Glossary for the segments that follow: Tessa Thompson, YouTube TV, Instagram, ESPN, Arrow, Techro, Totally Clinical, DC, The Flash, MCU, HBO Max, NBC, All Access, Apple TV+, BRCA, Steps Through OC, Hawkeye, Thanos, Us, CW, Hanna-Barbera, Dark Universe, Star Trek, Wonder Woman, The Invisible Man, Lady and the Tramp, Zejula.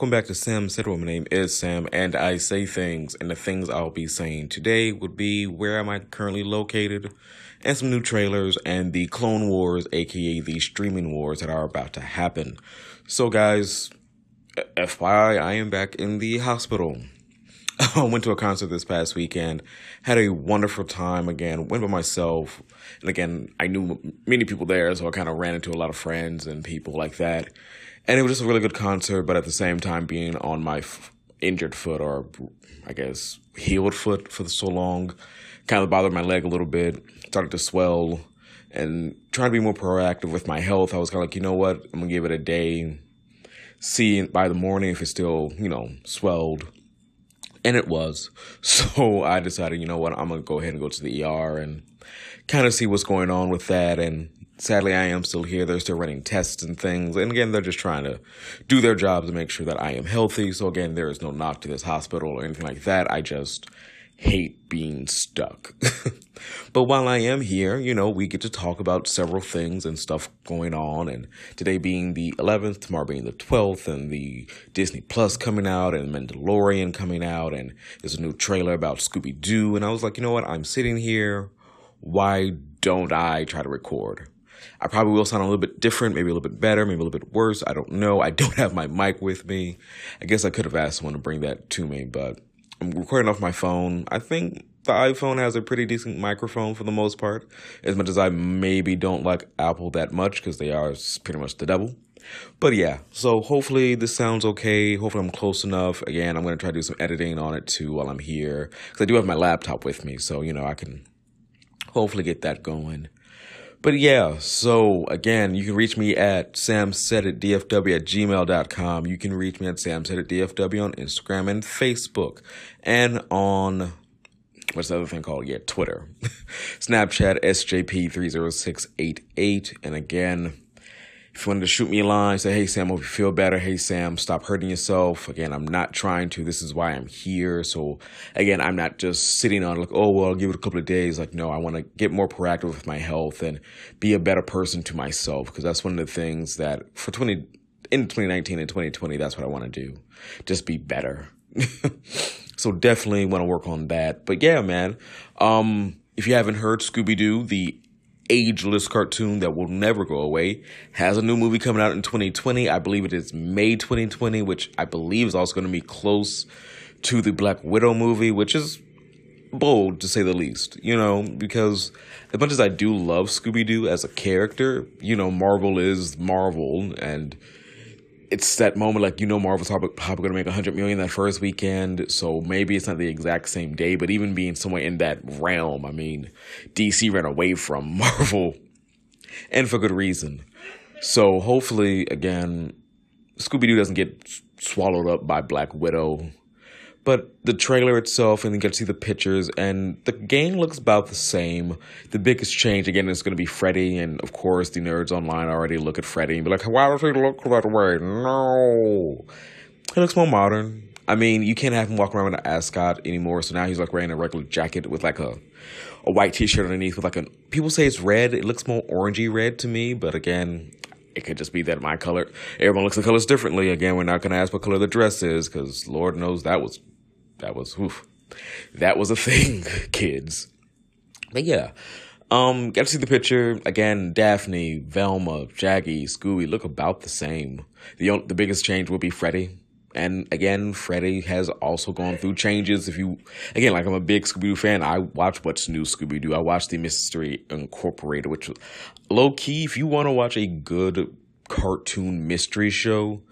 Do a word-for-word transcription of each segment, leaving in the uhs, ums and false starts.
Welcome back to Sam's Center. My name is Sam, and I say things, and the things I'll be saying today would be where am I currently located, and some new trailers, and the Clone Wars, aka the streaming wars that are about to happen. So guys, F Y I, I am back in the hospital. I went to a concert this past weekend, had a wonderful time again, went by myself, and again, I knew many people there, so I kind of ran into a lot of friends and people like that. And it was just a really good concert, but at the same time being on my f- injured foot, or I guess healed foot for so long, kind of bothered my leg a little bit, started to swell, and trying to be more proactive with my health. I was kind of like, you know what, I'm going to give it a day, see by the morning if it's still, you know, swelled. And it was. So I decided, you know what, I'm going to go ahead and go to the E R and kind of see what's going on with that. And sadly, I am still here. They're still running tests and things. And again, they're just trying to do their job to make sure that I am healthy. So again, there is no knock to this hospital or anything like that. I just hate being stuck. But while I am here, you know, we get to talk about several things and stuff going on. And today being the eleventh, tomorrow being the twelfth, and the Disney Plus coming out, and Mandalorian coming out, and there's a new trailer about Scooby-Doo. And I was like, you know what? I'm sitting here. Why don't I try to record? I probably will sound a little bit different, maybe a little bit better, maybe a little bit worse. I don't know. I don't have my mic with me. I guess I could have asked someone to bring that to me, but I'm recording off my phone. I think the iPhone has a pretty decent microphone for the most part, as much as I maybe don't like Apple that much because they are pretty much the devil. But yeah, so hopefully this sounds okay. Hopefully I'm close enough. Again, I'm going to try to do some editing on it too while I'm here because I do have my laptop with me, so, you know, I can hopefully get that going. But yeah, so again, you can reach me at samsaiditdfw at gmail dot com. You can reach me at samsaiditdfw on Instagram and Facebook. And on, what's the other thing called? Yeah, Twitter. Snapchat, S J P three zero six eight eight. And again, if you wanted to shoot me a line, say, hey, Sam, hope you feel better. Hey, Sam, stop hurting yourself. Again, I'm not trying to. This is why I'm here. So, again, I'm not just sitting on like, oh, well, I'll give it a couple of days. Like, no, I want to get more proactive with my health and be a better person to myself, because that's one of the things that for twenty in twenty nineteen and twenty twenty, that's what I want to do. Just be better. So definitely want to work on that. But, yeah, man, um, if you haven't heard, Scooby-Doo, the ageless cartoon that will never go away, has a new movie coming out in twenty twenty. I believe it is May twenty twenty, which I believe is also going to be close to the Black Widow movie, which is bold to say the least, you know, because as much as I do love Scooby-Doo as a character, you know, Marvel is Marvel, and it's that moment like, you know, Marvel's probably, probably going to make one hundred million dollars that first weekend, so maybe it's not the exact same day, but even being somewhere in that realm, I mean, D C ran away from Marvel, and for good reason. So hopefully, again, Scooby-Doo doesn't get swallowed up by Black Widow, but the trailer itself, and you get to see the pictures, and the game looks about the same. The biggest change, again, is going to be Freddy, and of course, the nerds online already look at Freddy and be like, why does he look that way? No. He looks more modern. I mean, you can't have him walk around with an ascot anymore, so now he's like wearing a regular jacket with like a, a white t-shirt underneath with like a, people say it's red. It looks more orangey red to me, but again, it could just be that my color, everyone looks at colors differently. Again, we're not going to ask what color the dress is, because Lord knows that was That was, oof, that was a thing, kids. But yeah, um, got to see the picture. Again, Daphne, Velma, Shaggy, Scooby look about the same. The the biggest change will be Freddy. And again, Freddy has also gone through changes. If you, again, like I'm a big Scooby-Doo fan, I watch What's New Scooby-Doo. I watch The Mystery Incorporated, which was low-key. If you want to watch a good cartoon mystery show,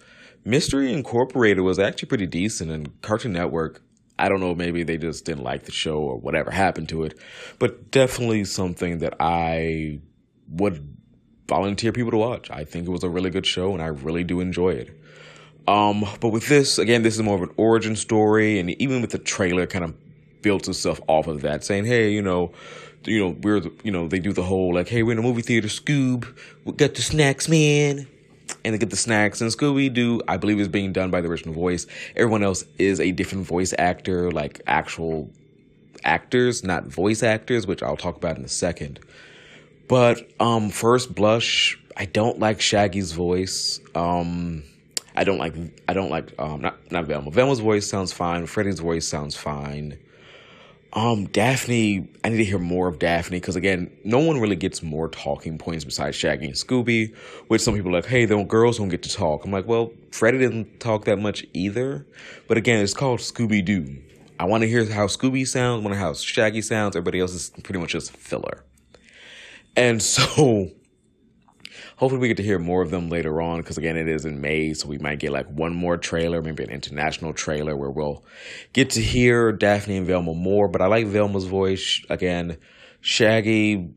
Mystery Incorporated was actually pretty decent, and Cartoon Network, I don't know, maybe they just didn't like the show or whatever happened to it, but definitely something that I would volunteer people to watch. I think it was a really good show, and I really do enjoy it. Um, but with this, again, this is more of an origin story, and even with the trailer, it kind of builds itself off of that, saying, hey, you know, you know, we're, the, you know, they do the whole like, hey, we're in a movie theater, Scoob, we got the snacks, man. And they get the snacks. And Scooby-Doo, I believe, is being done by the original voice. Everyone else is a different voice actor, like actual actors, not voice actors, which I'll talk about in a second. But um, first blush, I don't like Shaggy's voice. Um, I don't like, I don't like, um, not, not Velma. Velma's voice sounds fine. Freddie's voice sounds fine. Um, Daphne, I need to hear more of Daphne, because again, no one really gets more talking points besides Shaggy and Scooby, which some people are like, hey, the girls don't get to talk. I'm like, well, Freddie didn't talk that much either, but again, it's called Scooby-Doo. I want to hear how Scooby sounds, I want to hear how Shaggy sounds, everybody else is pretty much just filler. And so, hopefully we get to hear more of them later on, because again, it is in May, so we might get like one more trailer, maybe an international trailer where we'll get to hear Daphne and Velma more. But I like Velma's voice. Again, Shaggy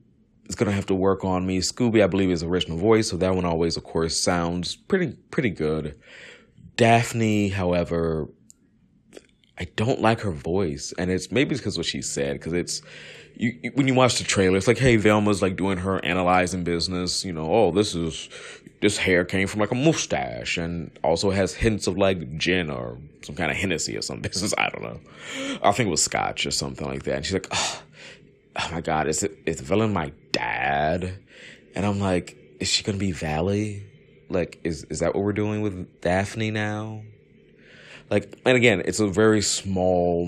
is going to have to work on me. Scooby, I believe, is original voice, so that one always, of course, sounds pretty, pretty good. Daphne, however, I don't like her voice, and it's maybe because what she said, because it's, You, you, when you watch the trailer, it's like, hey, Velma's like doing her analyzing business, you know, oh, this is, this hair came from like a mustache, and also has hints of like gin or some kind of Hennessy or some business, I don't know, I think it was scotch or something like that, and she's like, oh, oh my God, is it, is the villain my dad? And I'm like, is she gonna be Valley? Like, is, is that what we're doing with Daphne now? Like, and again, it's a very small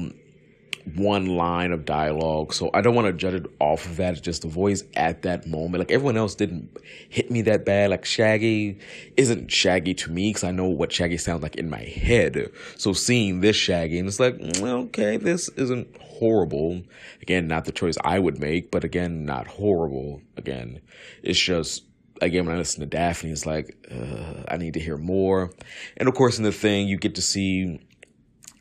one line of dialogue, so I don't want to judge it off of that. It's just the voice at that moment. Like, everyone else didn't hit me that bad. Like, Shaggy isn't Shaggy to me, because I know what Shaggy sounds like in my head. So seeing this Shaggy, and it's like, okay, this isn't horrible. Again, not the choice I would make, but again, not horrible. Again, it's just, again, when I listen to Daphne, it's like, uh, I need to hear more. And of course, in the thing, you get to see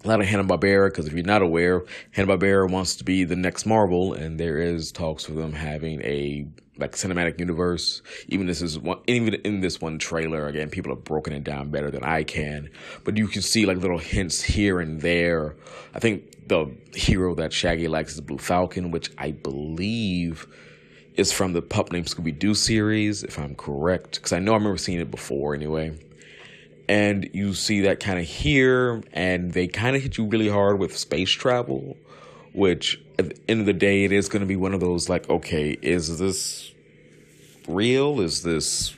a lot of Hanna-Barbera, because if you're not aware, Hanna-Barbera wants to be the next Marvel, and there is talks for them having a like cinematic universe. Even this is one, even in this one trailer, again, people have broken it down better than I can, but you can see like little hints here and there. I think the hero that Shaggy likes is Blue Falcon, which I believe is from the Pup Named Scooby-Doo series, if I'm correct, because I know I remember seeing it before anyway. And you see that kind of here, and they kind of hit you really hard with space travel, which at the end of the day, it is going to be one of those like, okay, is this real? Is this,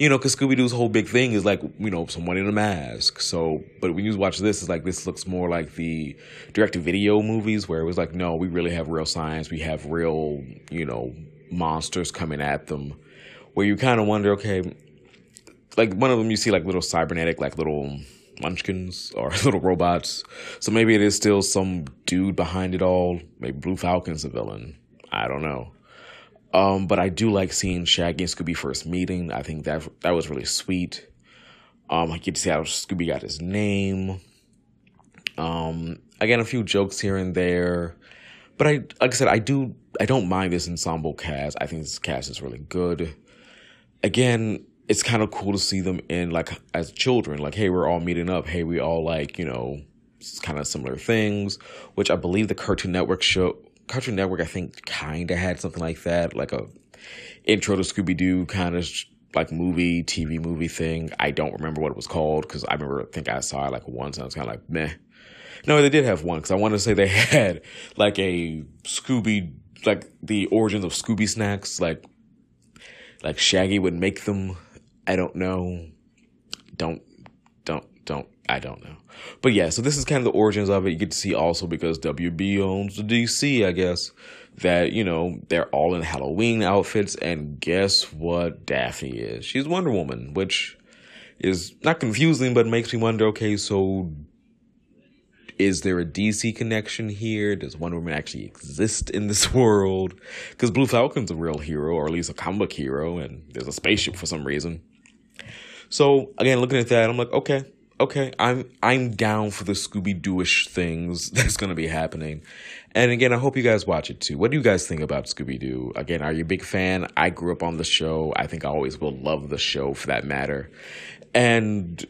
you know, because Scooby-Doo's whole big thing is like, you know, someone in a mask. So, but when you watch this, it's like, this looks more like the direct-to-video movies where it was like, no, we really have real science. We have real, you know, monsters coming at them, where you kind of wonder, okay, like, one of them you see, like, little cybernetic, like, little munchkins or little robots. So maybe it is still some dude behind it all. Maybe Blue Falcon's a villain. I don't know. Um, but I do like seeing Shaggy and Scooby first meeting. I think that that was really sweet. Um, I get to see how Scooby got his name. Um, again, a few jokes here and there. But I, like I said, I do, I don't mind this ensemble cast. I think this cast is really good. Again, it's kind of cool to see them in, like, as children. Like, hey, we're all meeting up. Hey, we all, like, you know, kind of similar things, which I believe the Cartoon Network show, Cartoon Network, I think, kind of had something like that, like a intro to Scooby-Doo kind of, like, movie, T V movie thing. I don't remember what it was called, because I remember, I think I saw it, like, once, and I was kind of like, meh. No, they did have one, because I want to say they had, like, a Scooby, like, the origins of Scooby snacks, like, like, Shaggy would make them. I don't know, don't, don't, don't, I don't know. But yeah, so this is kind of the origins of it. You get to see also, because W B owns the D C, I guess, that, you know, they're all in Halloween outfits, and guess what Daphne is? She's Wonder Woman, which is not confusing, but makes me wonder, okay, so is there a D C connection here? Does Wonder Woman actually exist in this world? Because Blue Falcon's a real hero, or at least a comic book hero, and there's a spaceship for some reason. So again, looking at that, I'm like, okay, okay, I'm I'm down for the Scooby-Doo-ish things that's gonna be happening. And again, I hope you guys watch it too. What do you guys think about Scooby-Doo? Again, are you a big fan? I grew up on the show. I think I always will love the show, for that matter. And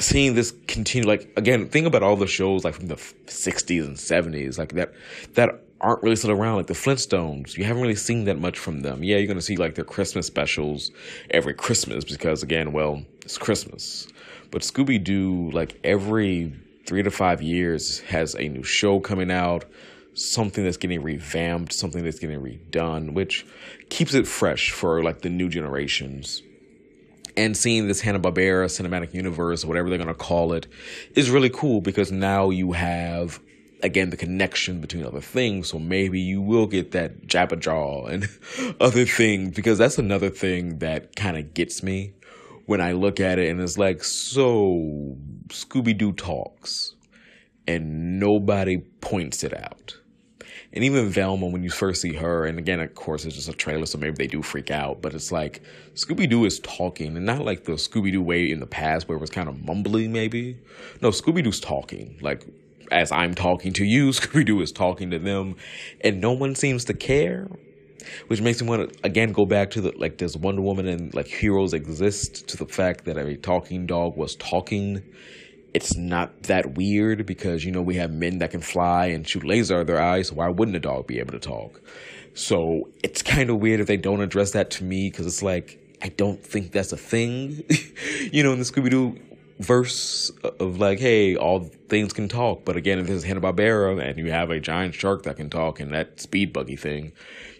seeing this continue, like, again, think about all the shows, like, from the sixties and seventies, like, that that aren't really still around, like the Flintstones. You haven't really seen that much from them. Yeah, you're going to see, like, their Christmas specials every Christmas, because, again, well, it's Christmas. But Scooby-Doo, like, every three to five years has a new show coming out, something that's getting revamped, something that's getting redone, which keeps it fresh for, like, the new generations. And seeing this Hanna-Barbera cinematic universe, whatever they're going to call it, is really cool because now you have, again, the connection between other things. So maybe you will get that Jabba Jaw and other things, because that's another thing that kind of gets me when I look at it. And it's like, so Scooby-Doo talks and nobody points it out. And even Velma, when you first see her, and again, of course, it's just a trailer, so maybe they do freak out, but it's like Scooby-Doo is talking, and not like the Scooby-Doo way in the past where it was kind of mumbly, maybe. No, Scooby-Doo's talking. Like, as I'm talking to you, Scooby-Doo is talking to them, and no one seems to care, which makes me want to, again, go back to the, like, does Wonder Woman and, like, heroes exist, to the fact that a talking dog was talking. It's not that weird because, you know, we have men that can fly and shoot laser out of their eyes. So why wouldn't a dog be able to talk? So it's kind of weird if they don't address that to me, because it's like, I don't think that's a thing, you know, in the Scooby-Doo verse of like, hey, all things can talk. But again, if this is Hanna-Barbera and you have a giant shark that can talk and that speed buggy thing,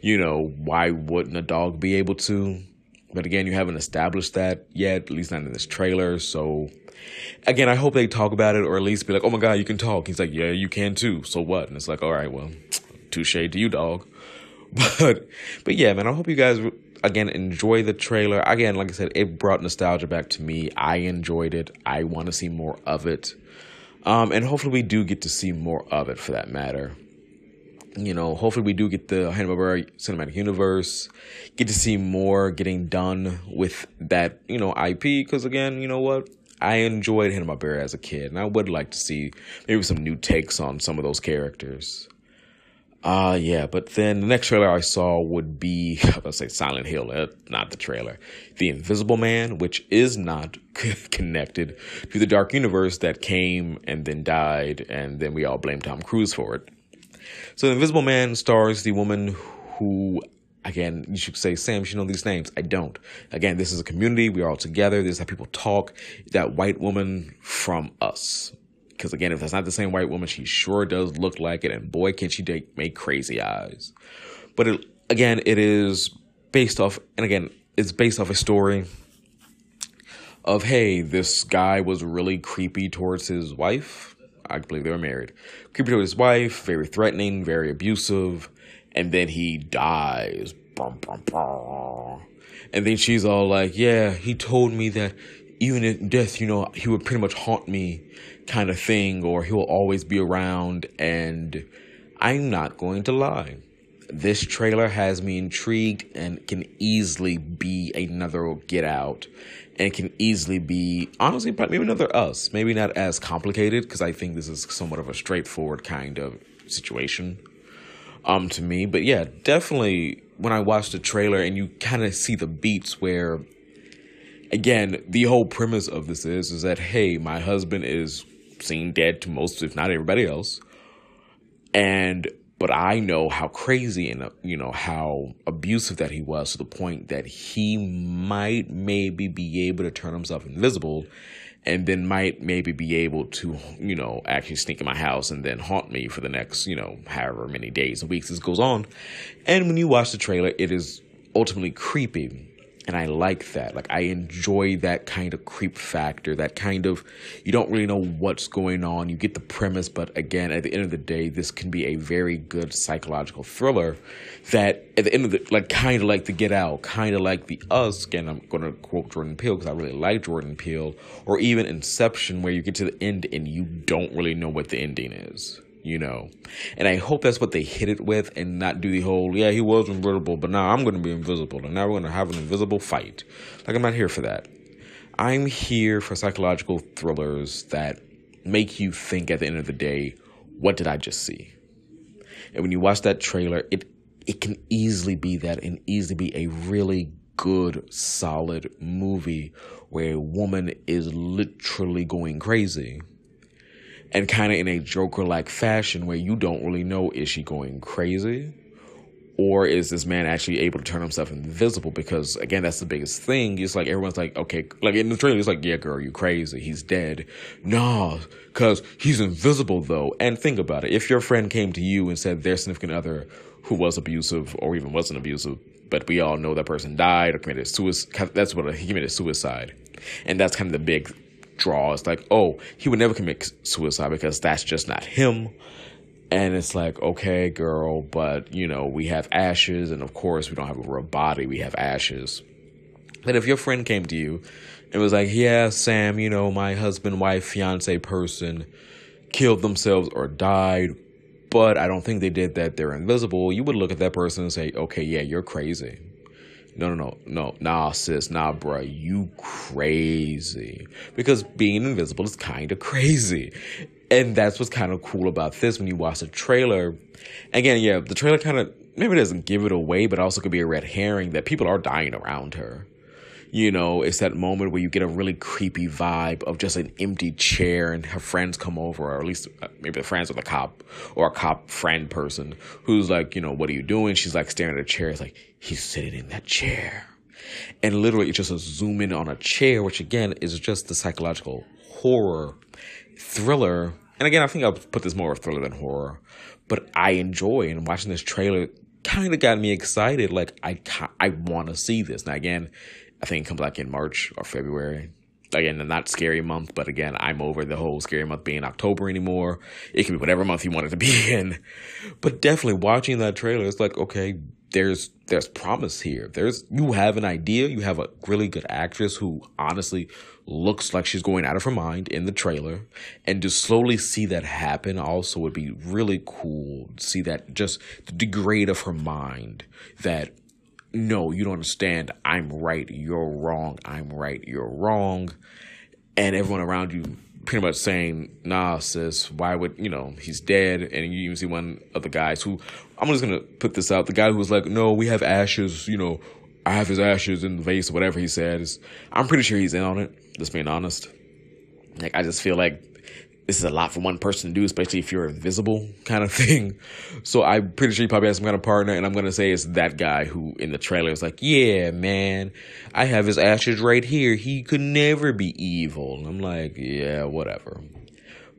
you know, why wouldn't a dog be able to? But again, you haven't established that yet, at least not in this trailer. So again, I hope they talk about it, or at least be like, oh my God, you can talk. He's like, yeah, you can too. So what? And it's like, all right, well, touche to you, dog. But, but yeah, man, I hope you guys, again, enjoy the trailer. Again, like I said, it brought nostalgia back to me. I enjoyed it. I want to see more of it. Um, and hopefully we do get to see more of it, for that matter. You know, hopefully we do get the Hanna-Barbera cinematic universe, get to see more getting done with that, you know, I P. Because again, you know what? I enjoyed Hanna-Barbera as a kid, and I would like to see maybe some new takes on some of those characters. Uh, yeah, but then the next trailer I saw would be, I was going to say Silent Hill, uh, not the trailer, The Invisible Man, which is not connected to the Dark Universe that came and then died, and then we all blame Tom Cruise for it. So The Invisible Man stars the woman who... Again, you should say, Sam, you know these names. I don't. Again, this is a community. We're all together. This is how people talk. That white woman from Us. Because, again, if that's not the same white woman, she sure does look like it. And, boy, can she make crazy eyes. But, it, again, it is based off, and, again, it's based off a story of, hey, this guy was really creepy towards his wife. I believe they were married. Creepy towards his wife, very threatening, very abusive. And then he dies. Bum, bum, bum. And then she's all like, yeah, he told me that even in death, you know, he would pretty much haunt me, kind of thing, or he will always be around. And I'm not going to lie. This trailer has me intrigued and can easily be another Get Out. And can easily be, honestly, maybe another Us. Maybe not as complicated, because I think this is somewhat of a straightforward kind of situation. Um, to me, but yeah, definitely when I watched the trailer and you kind of see the beats where, again, the whole premise of this is, is that, hey, my husband is seen dead to most, if not everybody else. And, but I know how crazy and, you know, how abusive that he was, to the point that he might maybe be able to turn himself invisible, and then might maybe be able to, you know, actually sneak in my house and then haunt me for the next, you know, however many days and weeks this goes on. And when you watch the trailer, it is ultimately creepy. And I like that. Like, I enjoy that kind of creep factor, that kind of, you don't really know what's going on. You get the premise. But again, at the end of the day, this can be a very good psychological thriller that at the end of the, like, kind of like the Get Out, kind of like the Us. Again, I'm going to quote Jordan Peele because I really like Jordan Peele, or even Inception, where you get to the end and you don't really know what the ending is. You know, and I hope that's what they hit it with, and not do the whole, yeah, he was invisible, but now I'm going to be invisible, and now we're going to have an invisible fight. Like, I'm not here for that. I'm here for psychological thrillers that make you think at the end of the day, what did I just see? And when you watch that trailer, it it can easily be that, and easily be a really good, solid movie where a woman is literally going crazy. And kind of in a Joker-like fashion where you don't really know, is she going crazy? Or is this man actually able to turn himself invisible? Because, again, that's the biggest thing. It's like everyone's like, okay, like in the trailer, it's like, yeah, girl, you crazy. He's dead. Nah, because he's invisible, though. And think about it. If your friend came to you and said their significant other who was abusive or even wasn't abusive, but we all know that person died or committed suicide. That's what he committed suicide, and that's kind of the big draw. It's like, oh, he would never commit suicide because that's just not him. And it's like, okay, girl, but, you know, we have ashes, and of course we don't have a real body, we have ashes. And if your friend came to you and was like, yeah, Sam, you know, my husband, wife, fiance person killed themselves or died, but I don't think they did that, they're invisible, you would look at that person and say, okay, yeah, you're crazy. No, no, no, no, nah, sis, nah, bruh, you crazy. Because being invisible is kind of crazy. And that's what's kind of cool about this when you watch the trailer. Again, yeah, the trailer kind of, maybe doesn't give it away, but also could be a red herring that people are dying around her. You know, it's that moment where you get a really creepy vibe of just an empty chair and her friends come over, or at least maybe the friends with a cop or a cop friend person who's like, you know, what are you doing? She's like staring at a chair. It's like, he's sitting in that chair. And literally it's just a zoom in on a chair, which again is just the psychological horror thriller. And again, I think I'll put this more of a thriller than horror, but I enjoy it. And watching this trailer kind of got me excited. Like I, I want to see this. Now again, I think it comes back in March or February. Again, not scary month, but again, I'm over the whole scary month being October anymore. It can be whatever month you want it to be in. But definitely watching that trailer, it's like, okay, there's there's promise here. There's you have an idea. You have a really good actress who honestly looks like she's going out of her mind in the trailer. And to slowly see that happen also would be really cool. To see that just the degrade of her mind that, no, you don't understand. I'm right. You're wrong. I'm right. You're wrong. And everyone around you pretty much saying, nah, sis, why would, you know, he's dead. And you even see one of the guys who, I'm just going to put this out. The guy who was like, no, we have ashes. You know, I have his ashes in the vase or whatever he says. I'm pretty sure he's in on it. Just being honest. Like, I just feel like this is a lot for one person to do, especially if you're invisible kind of thing. So I'm pretty sure he probably has some kind of partner, and I'm going to say it's that guy who in the trailer is like, yeah, man, I have his ashes right here. He could never be evil. And I'm like, yeah, whatever.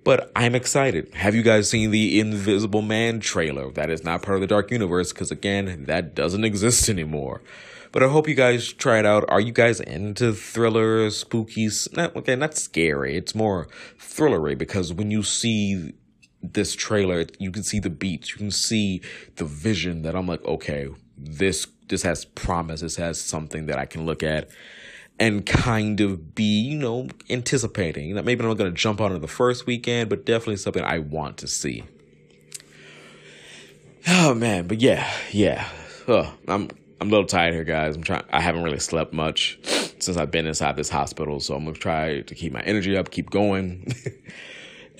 But I'm excited. Have you guys seen the Invisible Man trailer? That is not part of the Dark Universe because, again, that doesn't exist anymore. But I hope you guys try it out. Are you guys into thrillers, spooky? Not, okay, not scary. It's more thrillery because when you see this trailer, you can see the beats. You can see the vision that I'm like, okay, this this has promise. This has something that I can look at and kind of be, you know, anticipating. Maybe I'm not going to jump on it the first weekend, but definitely something I want to see. Oh, man. But yeah, yeah. Ugh, I'm... I'm a little tired here, guys. I'm trying. I haven't really slept much since I've been inside this hospital, so I'm gonna try to keep my energy up, keep going,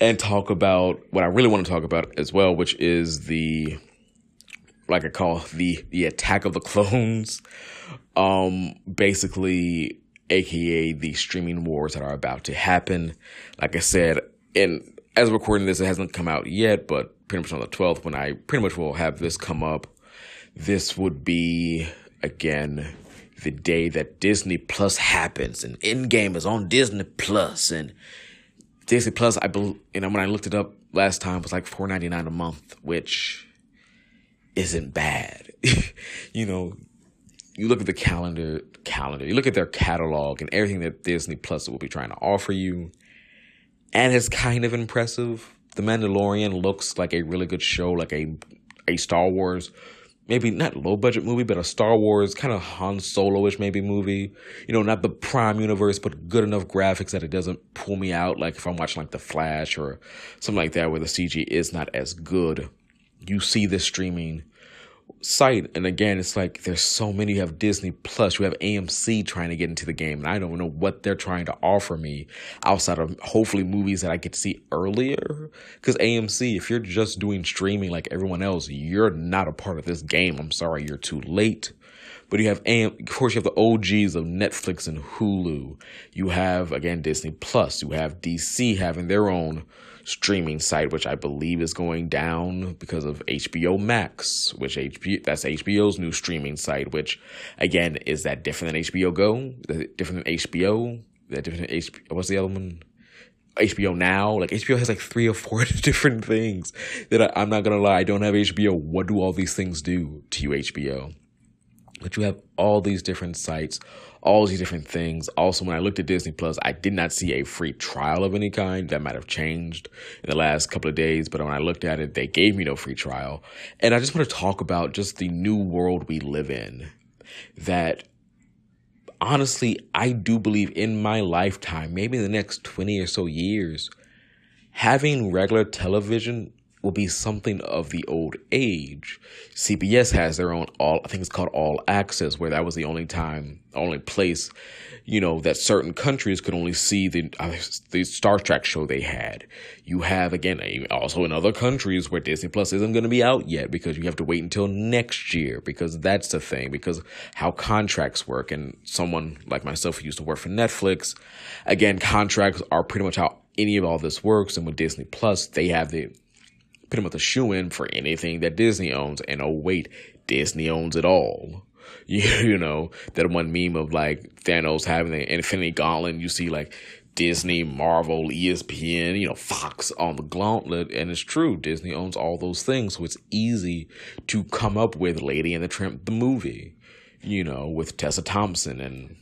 and talk about what I really want to talk about as well, which is the, like I call the the Attack of the Clones, um, basically, aka the streaming wars that are about to happen. Like I said, and as we're recording this, it hasn't come out yet, but pretty much on the twelfth, when I pretty much will have this come up. This would be, again, the day that Disney Plus happens, and Endgame is on Disney Plus, and Disney Plus, I believe, and when I looked it up last time, it was like four ninety-nine a month, which isn't bad. You know, you look at the calendar, calendar, you look at their catalog and everything that Disney Plus will be trying to offer you, and it's kind of impressive. The Mandalorian looks like a really good show, like a a Star Wars maybe not low-budget movie, but a Star Wars kind of Han Solo-ish maybe movie. You know, not the prime universe, but good enough graphics that it doesn't pull me out. Like if I'm watching like The Flash or something like that where the C G is not as good. You see this streaming site. And again, it's like there's so many. You have Disney Plus. You have A M C trying to get into the game. And I don't know what they're trying to offer me outside of hopefully movies that I get to see earlier. Because A M C, if you're just doing streaming like everyone else, you're not a part of this game. I'm sorry, you're too late. But you have, A M- of course, you have the O Gs of Netflix and Hulu. You have, again, Disney Plus. You have D C having their own streaming site, which I believe is going down because of H B O Max, which H B O, that's H B O's new streaming site, which again, is that different than H B O Go? Is that different than H B O? Is that different than H B O? What's the other one? H B O Now. Like, H B O has like three or four different things that I, I'm not going to lie. I don't have H B O. What do all these things do to you, H B O? But you have all these different sites, all these different things. Also, when I looked at Disney Plus, I did not see a free trial of any kind. That might have changed in the last couple of days. But when I looked at it, they gave me no free trial. And I just want to talk about just the new world we live in. That, honestly, I do believe in my lifetime, maybe in the next twenty or so years, having regular television will be something of the old age. C B S has their own all, I think it's called All Access, where that was the only time, only place, you know, that certain countries could only see the uh, the Star Trek show they had. You have, again, also in other countries where Disney Plus isn't going to be out yet because you have to wait until next year, because that's the thing, because how contracts work. And someone like myself who used to work for Netflix, again, contracts are pretty much how any of all this works. And with Disney Plus, they have the pretty much a shoe-in for anything that Disney owns. And oh wait, Disney owns it all. You, you know, that one meme of like Thanos having the Infinity Gauntlet, you see like Disney, Marvel, E S P N, you know, Fox on the gauntlet. And it's true, Disney owns all those things, so it's easy to come up with Lady and the Tramp, the movie, you know, with Tessa Thompson, and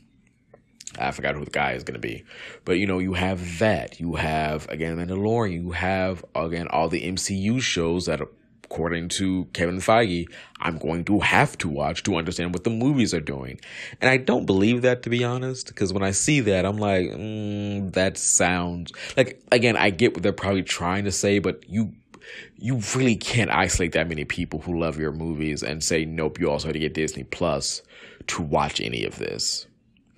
I forgot who the guy is going to be. But, you know, you have that. You have, again, Mandalorian. You have, again, all the M C U shows that, according to Kevin Feige, I'm going to have to watch to understand what the movies are doing. And I don't believe that, to be honest, because when I see that, I'm like, mm, that sounds... Like, again, I get what they're probably trying to say, but you... You really can't isolate that many people who love your movies and say, nope, you also have to get Disney Plus to watch any of this.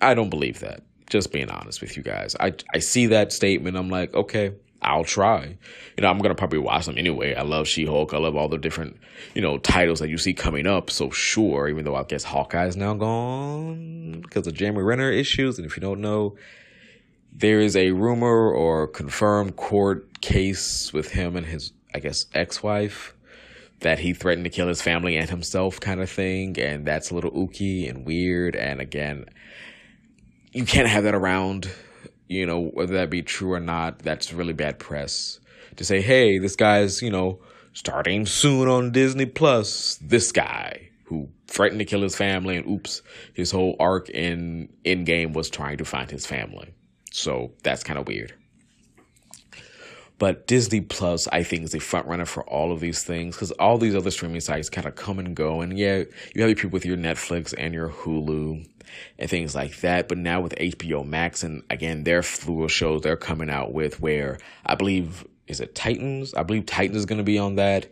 I don't believe that, just being honest with you guys. I, I see that statement. I'm like, okay, I'll try. You know, I'm going to probably watch them anyway. I love She-Hulk. I love all the different, you know, titles that you see coming up. So sure, even though I guess Hawkeye is now gone because of Jeremy Renner issues. And if you don't know, there is a rumor or confirmed court case with him and his, I guess, ex-wife, that he threatened to kill his family and himself kind of thing. And that's a little ooky and weird. And again, you can't have that around, you know, whether that be true or not. That's really bad press to say, hey, this guy's, you know, starting soon on Disney Plus. This guy who threatened to kill his family, and oops, his whole arc in Endgame was trying to find his family. So that's kind of weird. But Disney Plus, I think, is the front runner for all of these things, because all these other streaming sites kind of come and go. And yeah, you have your people with your Netflix and your Hulu and things like that. But now with H B O Max and, again, their flu of shows they're coming out with, where I believe, is it Titans? I believe Titans is going to be on that.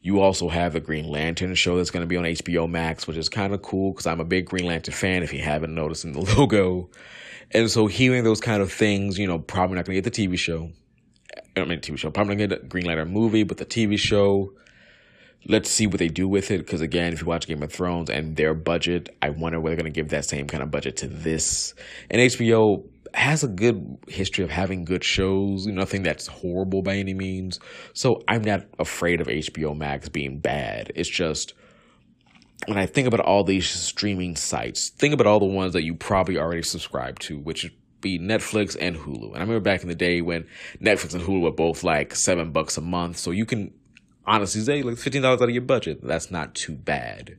You also have a Green Lantern show that's going to be on H B O Max, which is kind of cool because I'm a big Green Lantern fan, if you haven't noticed in the logo. And so hearing those kind of things, you know, probably not going to get the T V show. I mean, T V show. Probably not going to get a Green Lantern movie, but the T V show, let's see what they do with it. Because, again, if you watch Game of Thrones and their budget, I wonder whether they're going to give that same kind of budget to this. And H B O has a good history of having good shows, nothing that's horrible by any means. So I'm not afraid of H B O Max being bad. It's just, when I think about all these streaming sites, think about all the ones that you probably already subscribe to, which is be Netflix and Hulu. And I remember back in the day when Netflix and Hulu were both like seven bucks a month. So you can honestly say like fifteen dollars out of your budget. That's not too bad.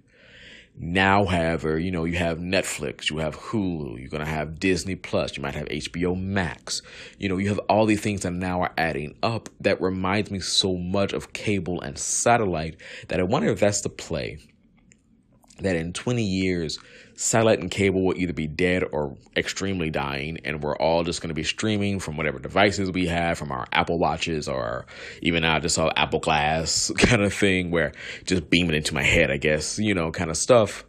Now, however, you know, you have Netflix, you have Hulu, you're going to have Disney Plus, you might have H B O Max. You know, you have all these things that now are adding up. That reminds me so much of cable and satellite that I wonder if that's the play. That in twenty years, satellite and cable will either be dead or extremely dying, and we're all just going to be streaming from whatever devices we have, from our Apple Watches, or even I just saw Apple Glass kind of thing, where just beaming into my head, I guess, you know, kind of stuff.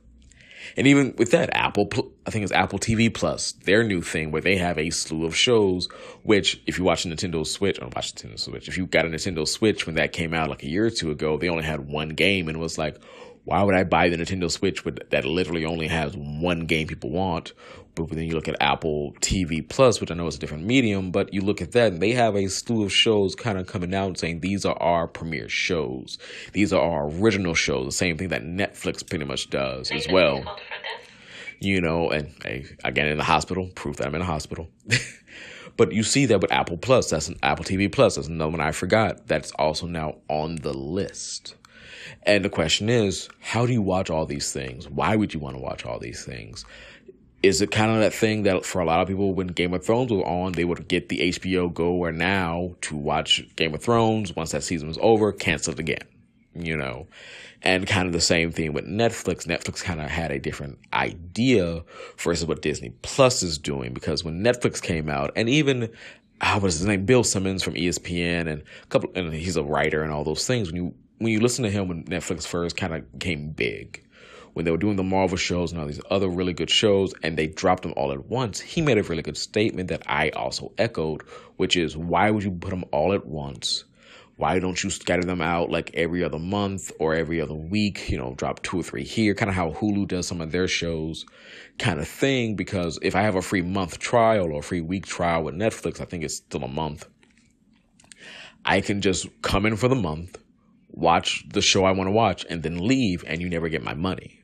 And even with that, Apple, I think it's Apple T V Plus, their new thing where they have a slew of shows, which if you watch a Nintendo Switch, or watch Nintendo Switch, if you got a Nintendo Switch when that came out like a year or two ago, they only had one game, and it was like, why would I buy the Nintendo Switch that literally only has one game people want? But then you look at Apple T V Plus, which I know is a different medium, but you look at that and they have a slew of shows kind of coming out saying these are our premiere shows. These are our original shows. The same thing that Netflix pretty much does as well. You know, and hey, again, in the hospital, proof that I'm in a hospital. But you see that with Apple Plus, that's an Apple T V Plus, that's another one I forgot. That's also now on the list. And the question is, how do you watch all these things? Why would you want to watch all these things? Is it kind of that thing that for a lot of people, when Game of Thrones was on, they would get the H B O Go or Now to watch Game of Thrones. Once that season was over, cancel it again, you know? And kind of the same thing with Netflix. Netflix kind of had a different idea versus what Disney Plus is doing, because when Netflix came out, and even... how was his name? Bill Simmons from E S P N, and a couple, and he's a writer and all those things. When you when you listen to him when Netflix first kind of came big, when they were doing the Marvel shows and all these other really good shows, and they dropped them all at once, he made a really good statement that I also echoed, which is, why would you put them all at once? Why don't you scatter them out like every other month or every other week, you know, drop two or three here, kind of how Hulu does some of their shows kind of thing. Because if I have a free month trial or a free week trial with Netflix, I think it's still a month, I can just come in for the month, watch the show I want to watch, and then leave, and you never get my money.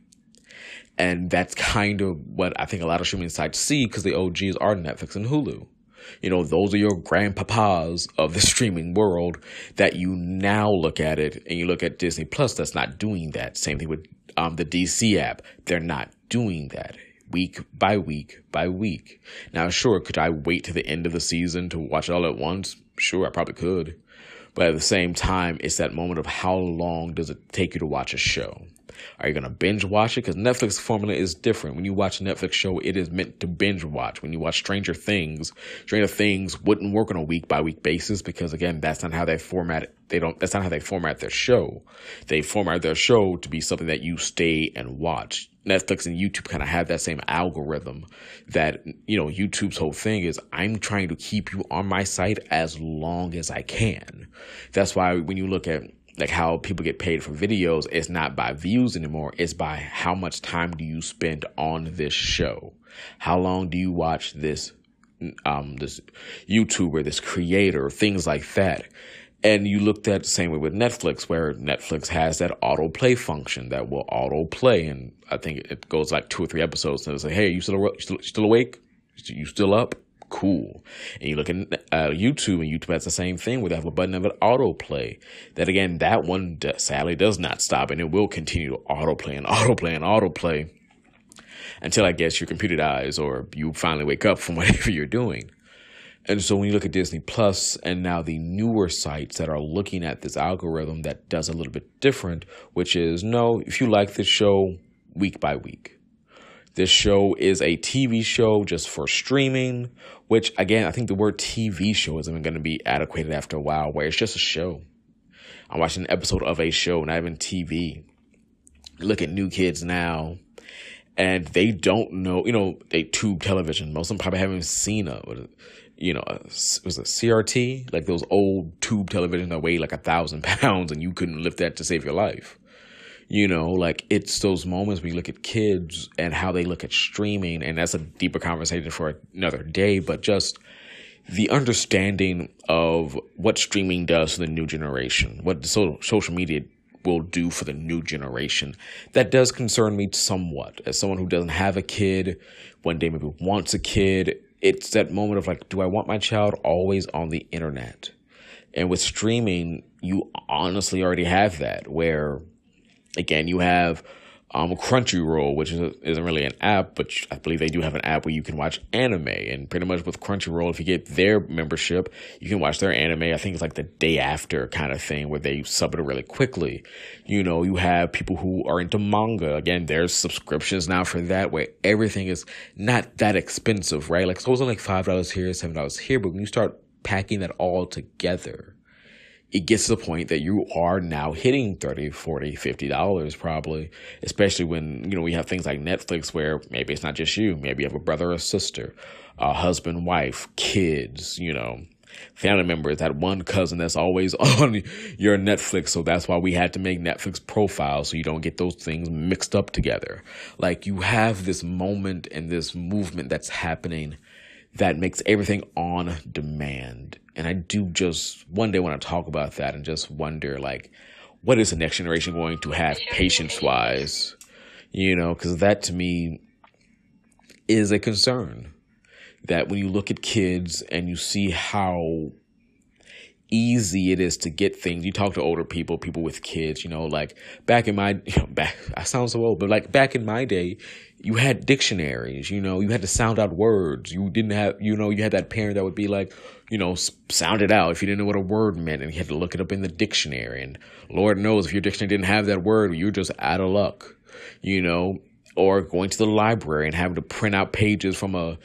And that's kind of what I think a lot of streaming sites see, because the O Gs are Netflix and Hulu. You know, those are your grandpapas of the streaming world that you now look at it, and you look at Disney Plus, that's not doing that. Same thing with um, the D C app. They're not doing that week by week by week. Now, sure, could I wait to the end of the season to watch it all at once? Sure, I probably could. But at the same time, it's that moment of how long does it take you to watch a show? Are you going to binge watch it? Because Netflix formula is different. When you watch a Netflix show, it is meant to binge watch. When you watch Stranger Things, Stranger Things wouldn't work on a week by week basis, because again, that's not how they format it. They don't, that's not how they format their show. They format their show to be something that you stay and watch. Netflix and YouTube kind of have that same algorithm that, you know, YouTube's whole thing is, I'm trying to keep you on my site as long as I can. That's why when you look at like how people get paid for videos, it's not by views anymore. It's by how much time do you spend on this show? How long do you watch this, um, this YouTuber, this creator, things like that? And you looked at the same way with Netflix, where Netflix has that autoplay function that will autoplay. And I think it goes like two or three episodes, and it's like, hey, you still, you still, you still awake? You still up? Cool. And you look at uh, YouTube, and YouTube has the same thing, where they have a button of an autoplay that, again, that one sadly does not stop, and it will continue to autoplay and autoplay and autoplay until, I guess, your computer dies or you finally wake up from whatever you're doing. And so when you look at Disney Plus and now the newer sites that are looking at this algorithm that does a little bit different, which is, no, if you like this show week by week, this show is a T V show just for streaming, which, again, I think the word T V show isn't going to be adequate after a while, where it's just a show. I'm watching an episode of a show, not even T V. Look at new kids now, and they don't know, you know, they tube television. Most of them probably haven't seen a, you know, a, it was a C R T, like those old tube television that weighed like a thousand pounds and you couldn't lift that to save your life. You know, like, it's those moments we look at kids and how they look at streaming, and that's a deeper conversation for another day. But just the understanding of what streaming does for the new generation, what so- social media will do for the new generation, that does concern me somewhat. As someone who doesn't have a kid, one day maybe wants a kid, it's that moment of like, do I want my child always on the internet? And with streaming, you honestly already have that, where... again, you have um, Crunchyroll, which is a, isn't really an app, but I believe they do have an app where you can watch anime. And pretty much with Crunchyroll, if you get their membership, you can watch their anime. I think it's like the day after kind of thing, where they sub it really quickly. You know, you have people who are into manga. Again, there's subscriptions now for that, where everything is not that expensive, right? Like, so it wasn't like five dollars here, seven dollars here. But when you start packing that all together, it gets to the point that you are now hitting thirty, forty, fifty dollars probably, especially when, you know, we have things like Netflix, where maybe it's not just you. Maybe you have a brother or sister, a husband, wife, kids, you know, family members, that one cousin that's always on your Netflix. So that's why we had to make Netflix profiles, so you don't get those things mixed up together. Like, you have this moment and this movement that's happening that makes everything on demand. And I do just one day want to talk about that and just wonder, like, what is the next generation going to have patience-wise? You know, because that to me is a concern. that when you look at kids and you see how easy it is to get things, you talk to older people, people with kids, you know, like back in my, you know, back, I sound so old, but like back in my day, you had dictionaries, you know, you had to sound out words. You didn't have, you know, you had that parent that would be like, you know, sound it out if you didn't know what a word meant, and you had to look it up in the dictionary. And Lord knows if your dictionary didn't have that word, you're just out of luck, you know, or going to the library and having to print out pages from a,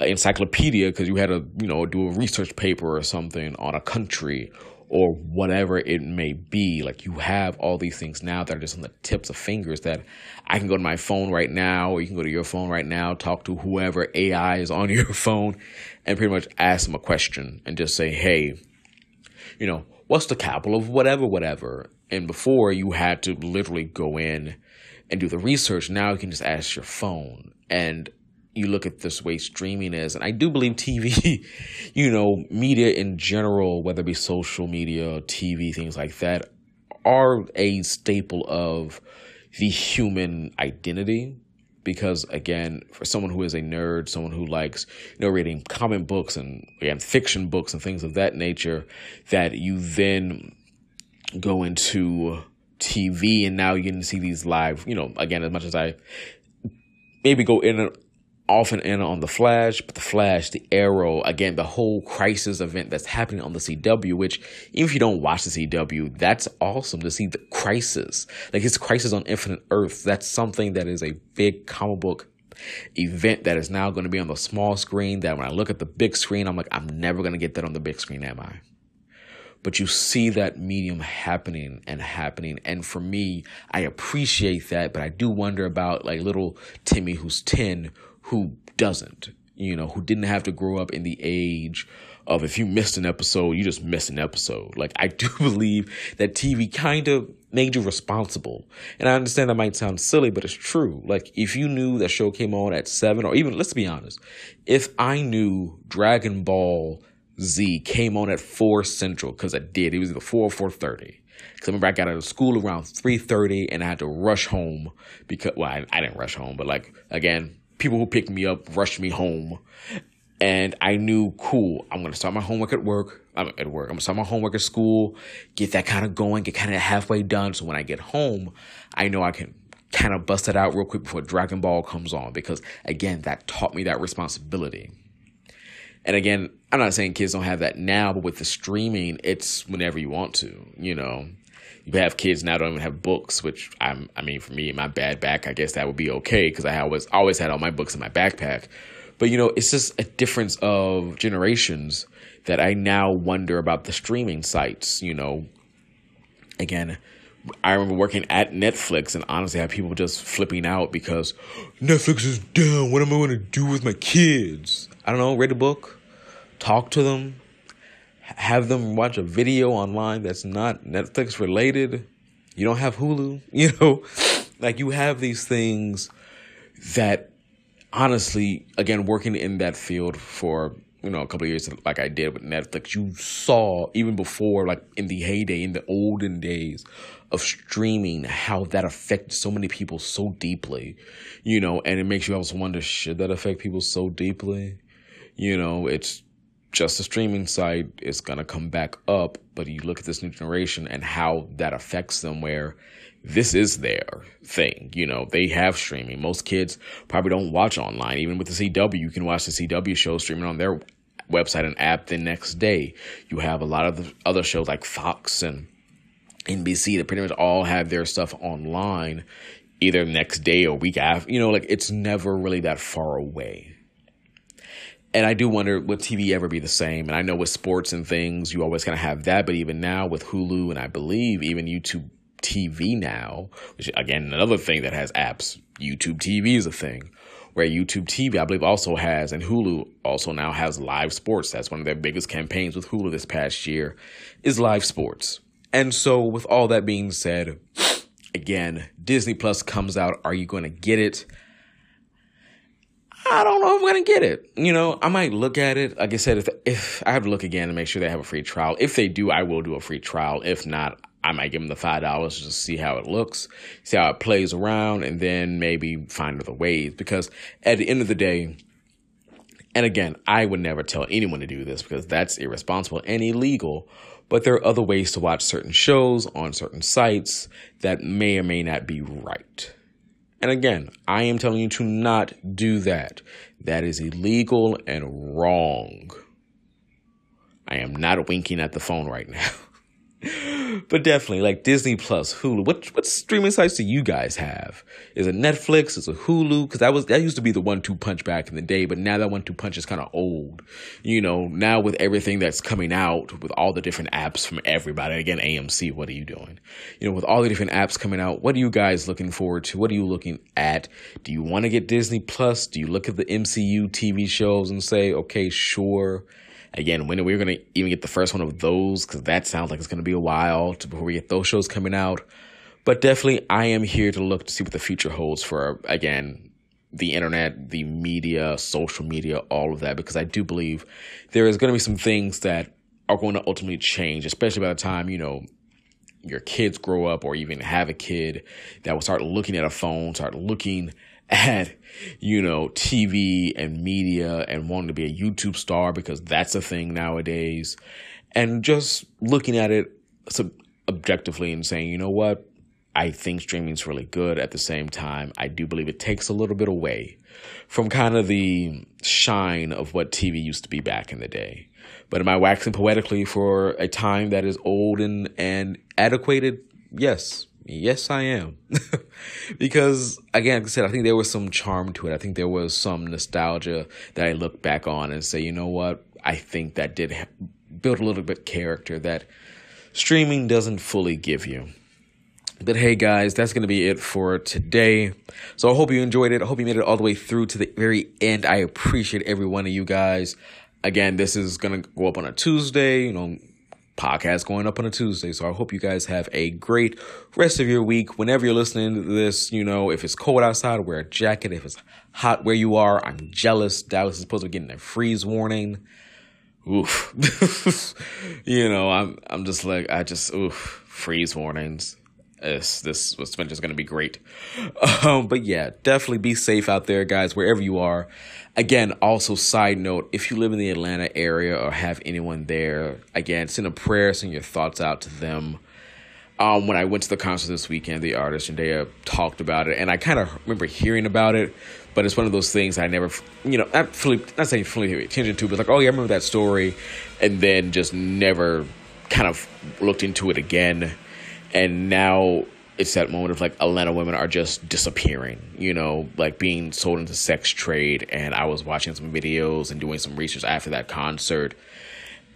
encyclopedia because you had to, you know, do a research paper or something on a country or whatever it may be. Like, you have all these things now that are just on the tips of fingers, that I can go to my phone right now, or you can go to your phone right now, talk to whoever A I is on your phone, and pretty much ask them a question and just say, hey, you know, what's the capital of whatever, whatever. And before, you had to literally go in and do the research. Now you can just ask your phone. And you look at this way streaming is, and I do believe T V, you know, media in general, whether it be social media, T V, things like that, are a staple of the human identity. Because, again, for someone who is a nerd, someone who likes, you know, reading comic books and, and fiction books and things of that nature, that you then go into T V and now you get to see these live, you know, again, as much as I maybe go in and often in on The Flash, but The Flash, The Arrow, again, the whole Crisis event that's happening on the C W, which even if you don't watch the C W, that's awesome to see the Crisis. Like, it's Crisis on Infinite Earths. That's something that is a big comic book event that is now going to be on the small screen, that when I look at the big screen, I'm like, I'm never going to get that on the big screen, am I? But you see that medium happening and happening. And for me, I appreciate that, but I do wonder about, like, little Timmy who's ten, who doesn't, you know, who didn't have to grow up in the age of if you missed an episode, you just missed an episode. Like, I do believe that T V kind of made you responsible. And I understand that might sound silly, but it's true. Like, if you knew that show came on at seven, or even, let's be honest, if I knew Dragon Ball Z came on at four Central, because I did, it was either four or four thirty. Because I remember I got out of school around three thirty and I had to rush home because, well, I, I didn't rush home, but, like, again, people who picked me up rushed me home, and I knew, cool, I'm going to start my homework at work. I'm at work. I'm going to start my homework at school, get that kind of going, get kind of halfway done. So when I get home, I know I can kind of bust it out real quick before Dragon Ball comes on, because, again, that taught me that responsibility. And, again, I'm not saying kids don't have that now, but with the streaming, it's whenever you want to, you know. You have kids now don't even have books, which I'm, I mean, for me, my bad back, I guess that would be okay, because I always always had all my books in my backpack. But, you know, it's just a difference of generations that I now wonder about the streaming sites, you know. Again, I remember working at Netflix, and honestly, I had people just flipping out because Netflix is down. What am I going to do with my kids? I don't know. Read a book. Talk to them. Have them watch a video online that's not Netflix related. You don't have Hulu, you know, like, you have these things that, honestly, again, working in that field for, you know, a couple of years, like I did with Netflix, you saw even before, like, in the heyday, in the olden days of streaming, how that affected so many people so deeply, you know, and it makes you also wonder, should that affect people so deeply? You know, it's just a streaming site, is going to come back up, but you look at this new generation and how that affects them, where this is their thing. You know, they have streaming. Most kids probably don't watch online. Even with the C W, you can watch the C W show streaming on their website and app the next day. You have a lot of the other shows like Fox and N B C that pretty much all have their stuff online either next day or week after. You know, like, it's never really that far away. And I do wonder, would T V ever be the same? And I know with sports and things, you always kind of have that. But even now with Hulu, and I believe even YouTube T V now, which, again, another thing that has apps, YouTube T V is a thing, where YouTube T V, I believe, also has, and Hulu also now has live sports. That's one of their biggest campaigns with Hulu this past year, is live sports. And so with all that being said, again, Disney Plus comes out. Are you going to get it? I don't know if I'm going to get it. You know, I might look at it. Like I said, if if I have to look again and make sure they have a free trial. If they do, I will do a free trial. If not, I might give them the five dollars just to see how it looks, see how it plays around, and then maybe find other ways. Because at the end of the day, And again, I would never tell anyone to do this because that's irresponsible and illegal. But there are other ways to watch certain shows on certain sites that may or may not be right. And again, I am telling you to not do that. That is illegal and wrong. I am not winking at the phone right now. But definitely, like Disney Plus, Hulu. What what streaming sites do you guys have? Is it Netflix? Is it Hulu? Because that was that used to be the one-two punch back in the day, but now that one-two punch is kind of old. You know, now with everything that's coming out, with all the different apps from everybody. Again, A M C, what are you doing? You know, with all the different apps coming out, what are you guys looking forward to? What are you looking at? Do you want to get Disney Plus? Do you look at the M C U T V shows and say, okay, sure. Again, when are we going to even get the first one of those? Because that sounds like it's going to be a while before we get those shows coming out. But definitely, I am here to look to see what the future holds for, again, the internet, the media, social media, all of that. Because I do believe there is going to be some things that are going to ultimately change, especially by the time, you know, your kids grow up or even have a kid that will start looking at a phone, start looking at, you know, T V and media and wanting to be a YouTube star because that's a thing nowadays. And just looking at it sub- objectively and saying, you know what, I think streaming's really good. At the same time, I do believe it takes a little bit away from kind of the shine of what T V used to be back in the day. But am I waxing poetically for a time that is old and, and antiquated? Yes. Yes, I am. Because, again, like I said, I think there was some charm to it. I think there was some nostalgia that I look back on and say, you know what? I think that did ha- build a little bit of character that streaming doesn't fully give you. But hey, guys, that's going to be it for today. So I hope you enjoyed it. I hope you made it all the way through to the very end. I appreciate every one of you guys. Again, this is going to go up on a Tuesday, you know, podcast going up on a Tuesday. So I hope you guys have a great rest of your week. Whenever you're listening to this, you know, if it's cold outside, wear a jacket. If it's hot where you are, I'm jealous. Dallas is supposed to be getting a freeze warning. Oof. You know, I'm I'm just like, I just, oof, freeze warnings. This, this winter is going to be great. Um, but yeah, definitely be safe out there, guys, wherever you are. Again, also side note, if you live in the Atlanta area or have anyone there, again, send a prayer, send your thoughts out to them. Um, when I went to the concert this weekend, the artist Zendaya talked about it, and I kind of remember hearing about it, but it's one of those things I never, you know, not, fully, not saying fully pay attention to, but like, oh yeah, I remember that story, and then just never kind of looked into it again, and now it's that moment of, like, Atlanta women are just disappearing, you know, like being sold into sex trade. And I was watching some videos and doing some research after that concert.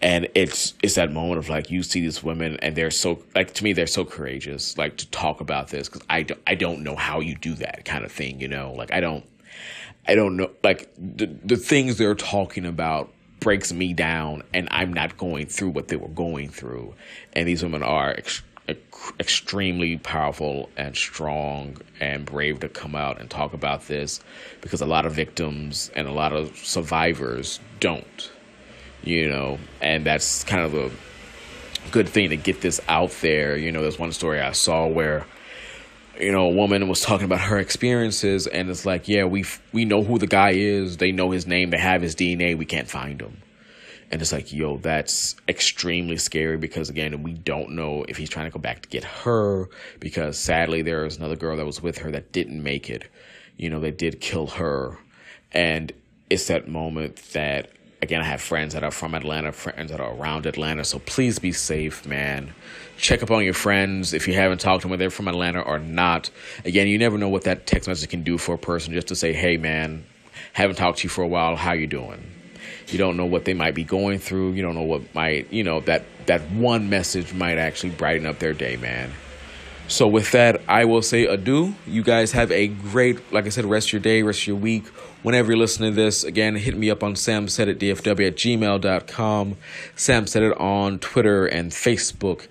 And it's it's that moment of, like, you see these women and they're so, like, to me, they're so courageous, like, to talk about this. Because I, do, I don't know how you do that kind of thing, you know. Like, I don't, I don't know, like, the, the things they're talking about breaks me down. And I'm not going through what they were going through. And these women are extremely. extremely powerful and strong and brave to come out and talk about this, because a lot of victims and a lot of survivors don't, you know, and that's kind of a good thing to get this out there. You know, there's one story I saw where, you know, a woman was talking about her experiences, and it's like, yeah, we we know who the guy is, they know his name, they have his D N A, we can't find him. And it's like, yo, that's extremely scary, because, again, we don't know if he's trying to go back to get her, because sadly there was another girl that was with her that didn't make it. You know, they did kill her. And it's that moment that, again, I have friends that are from Atlanta, friends that are around Atlanta. So please be safe, man. Check up on your friends if you haven't talked to them, whether they're from Atlanta or not. Again, you never know what that text message can do for a person, just to say, hey, man, haven't talked to you for a while. How you doing? You don't know what they might be going through. You don't know what might, you know, that, that one message might actually brighten up their day, man. So with that, I will say adieu. You guys have a great, like I said, rest of your day, rest of your week. Whenever you're listening to this, again, hit me up on samsaiditdfw at gmail dot com. Sam said it on Twitter and Facebook.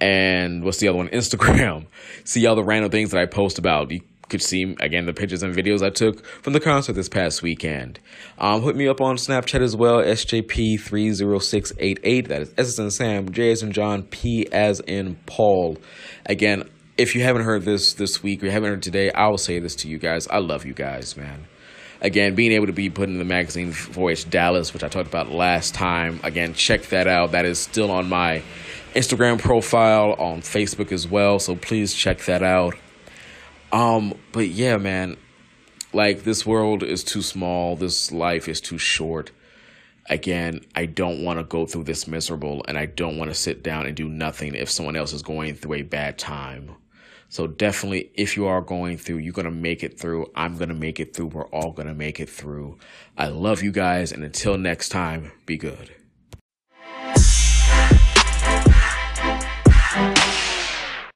And what's the other one? Instagram. See all the random things that I post about. You could see, again, the pictures and videos I took from the concert this past weekend. Um, hit me up on Snapchat as well, S J P three oh six eight eight. That is S as in Sam, J as in John, P as in Paul. Again, if you haven't heard this this week or you haven't heard today, I will say this to you guys. I love you guys, man. Again, being able to be put in the magazine for H Dallas, which I talked about last time. Again, check that out. That is still on my Instagram profile, on Facebook as well. So please check that out. Um, but yeah, man, like, this world is too small. This life is too short. Again, I don't want to go through this miserable, and I don't want to sit down and do nothing if someone else is going through a bad time. So definitely, if you are going through, you're going to make it through. I'm going to make it through. We're all going to make it through. I love you guys, and until next time, be good.